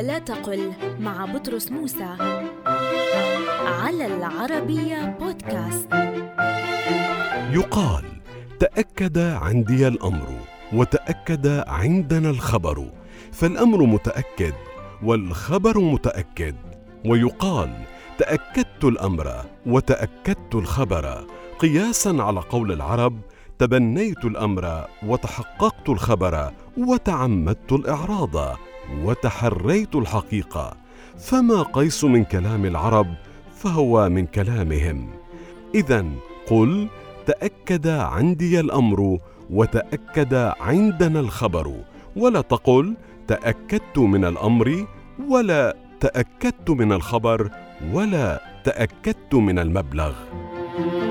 ولا تقل مع بطرس موسى على العربية بودكاست. يقال: تأكد عندي الأمر وتأكد عندنا الخبر، فالأمر متأكد والخبر متأكد. ويقال: تأكدت الأمر وتأكدت الخبر، قياساً على قول العرب: تبنيت الأمر وتحققت الخبر وتعمدت الإعراض وتحريت الحقيقة. فما قيس من كلام العرب فهو من كلامهم. إذن قل: تأكد عندي الأمر وتأكد عندنا الخبر، ولا تقل: تأكدت من الأمر ولا تأكدت من الخبر ولا تأكدت من المبلغ.